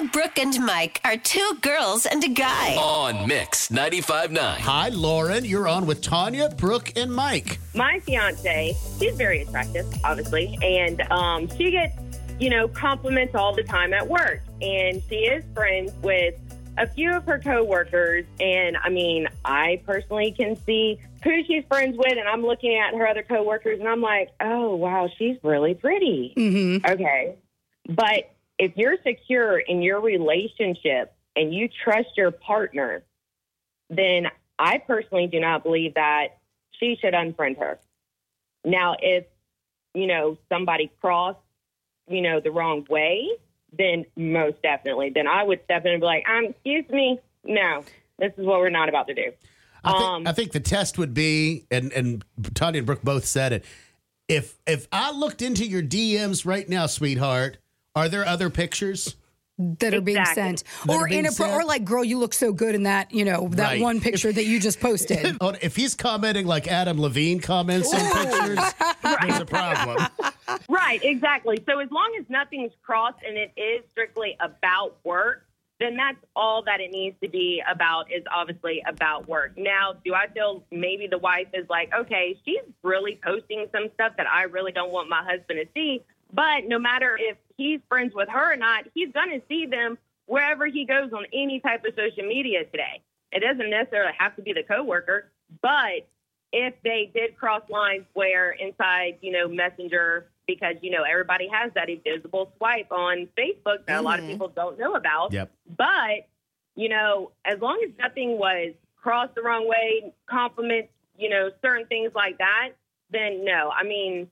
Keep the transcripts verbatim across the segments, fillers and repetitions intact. Maya, Brooke, and Mike are two girls and a guy. On Mix ninety-five point nine. Hi, Lauren. You're on with Tanya, Brooke, and Mike. My fiance, she's very attractive, obviously, and um, she gets, you know, compliments all the time at work. And she is friends with a few of her coworkers, and I mean, I personally can see who she's friends with, and I'm looking at her other coworkers, and I'm like, oh, wow, she's really pretty. Mm-hmm. Okay. But if you're secure in your relationship and you trust your partner, then I personally do not believe that she should unfriend her. Now, if, you know, somebody crossed, you know, the wrong way, then most definitely. Then I would step in and be like, um, excuse me, no, this is what we're not about to do. I think, um, I think the test would be, and, and Tanya and Brooke both said it, if if I looked into your D Ms right now, sweetheart, are there other pictures that are exactly. being sent? That or being in a sent? Or like, girl, you look so good in that, you know, that right. one picture if, that you just posted. If he's commenting like Adam Levine comments on pictures, right. there's a problem. Right, exactly. So as long as nothing's crossed and it is strictly about work, then that's all that it needs to be about, is obviously about work. Now, do I feel maybe the wife is like, okay, she's really posting some stuff that I really don't want my husband to see, but no matter if he's friends with her or not, he's going to see them wherever he goes on any type of social media today. It doesn't necessarily have to be the coworker, but if they did cross lines where inside, you know, Messenger, because, you know, everybody has that invisible swipe on Facebook that mm-hmm. a lot of people don't know about. Yep. But, you know, as long as nothing was crossed the wrong way, compliments, you know, certain things like that, then no. I mean,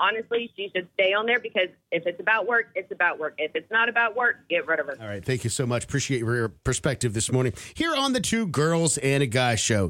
honestly, she should stay on there, because if it's about work, it's about work. If it's not about work, get rid of her. All right. Thank you so much. Appreciate your perspective this morning here on the Two Girls and a Guy Show.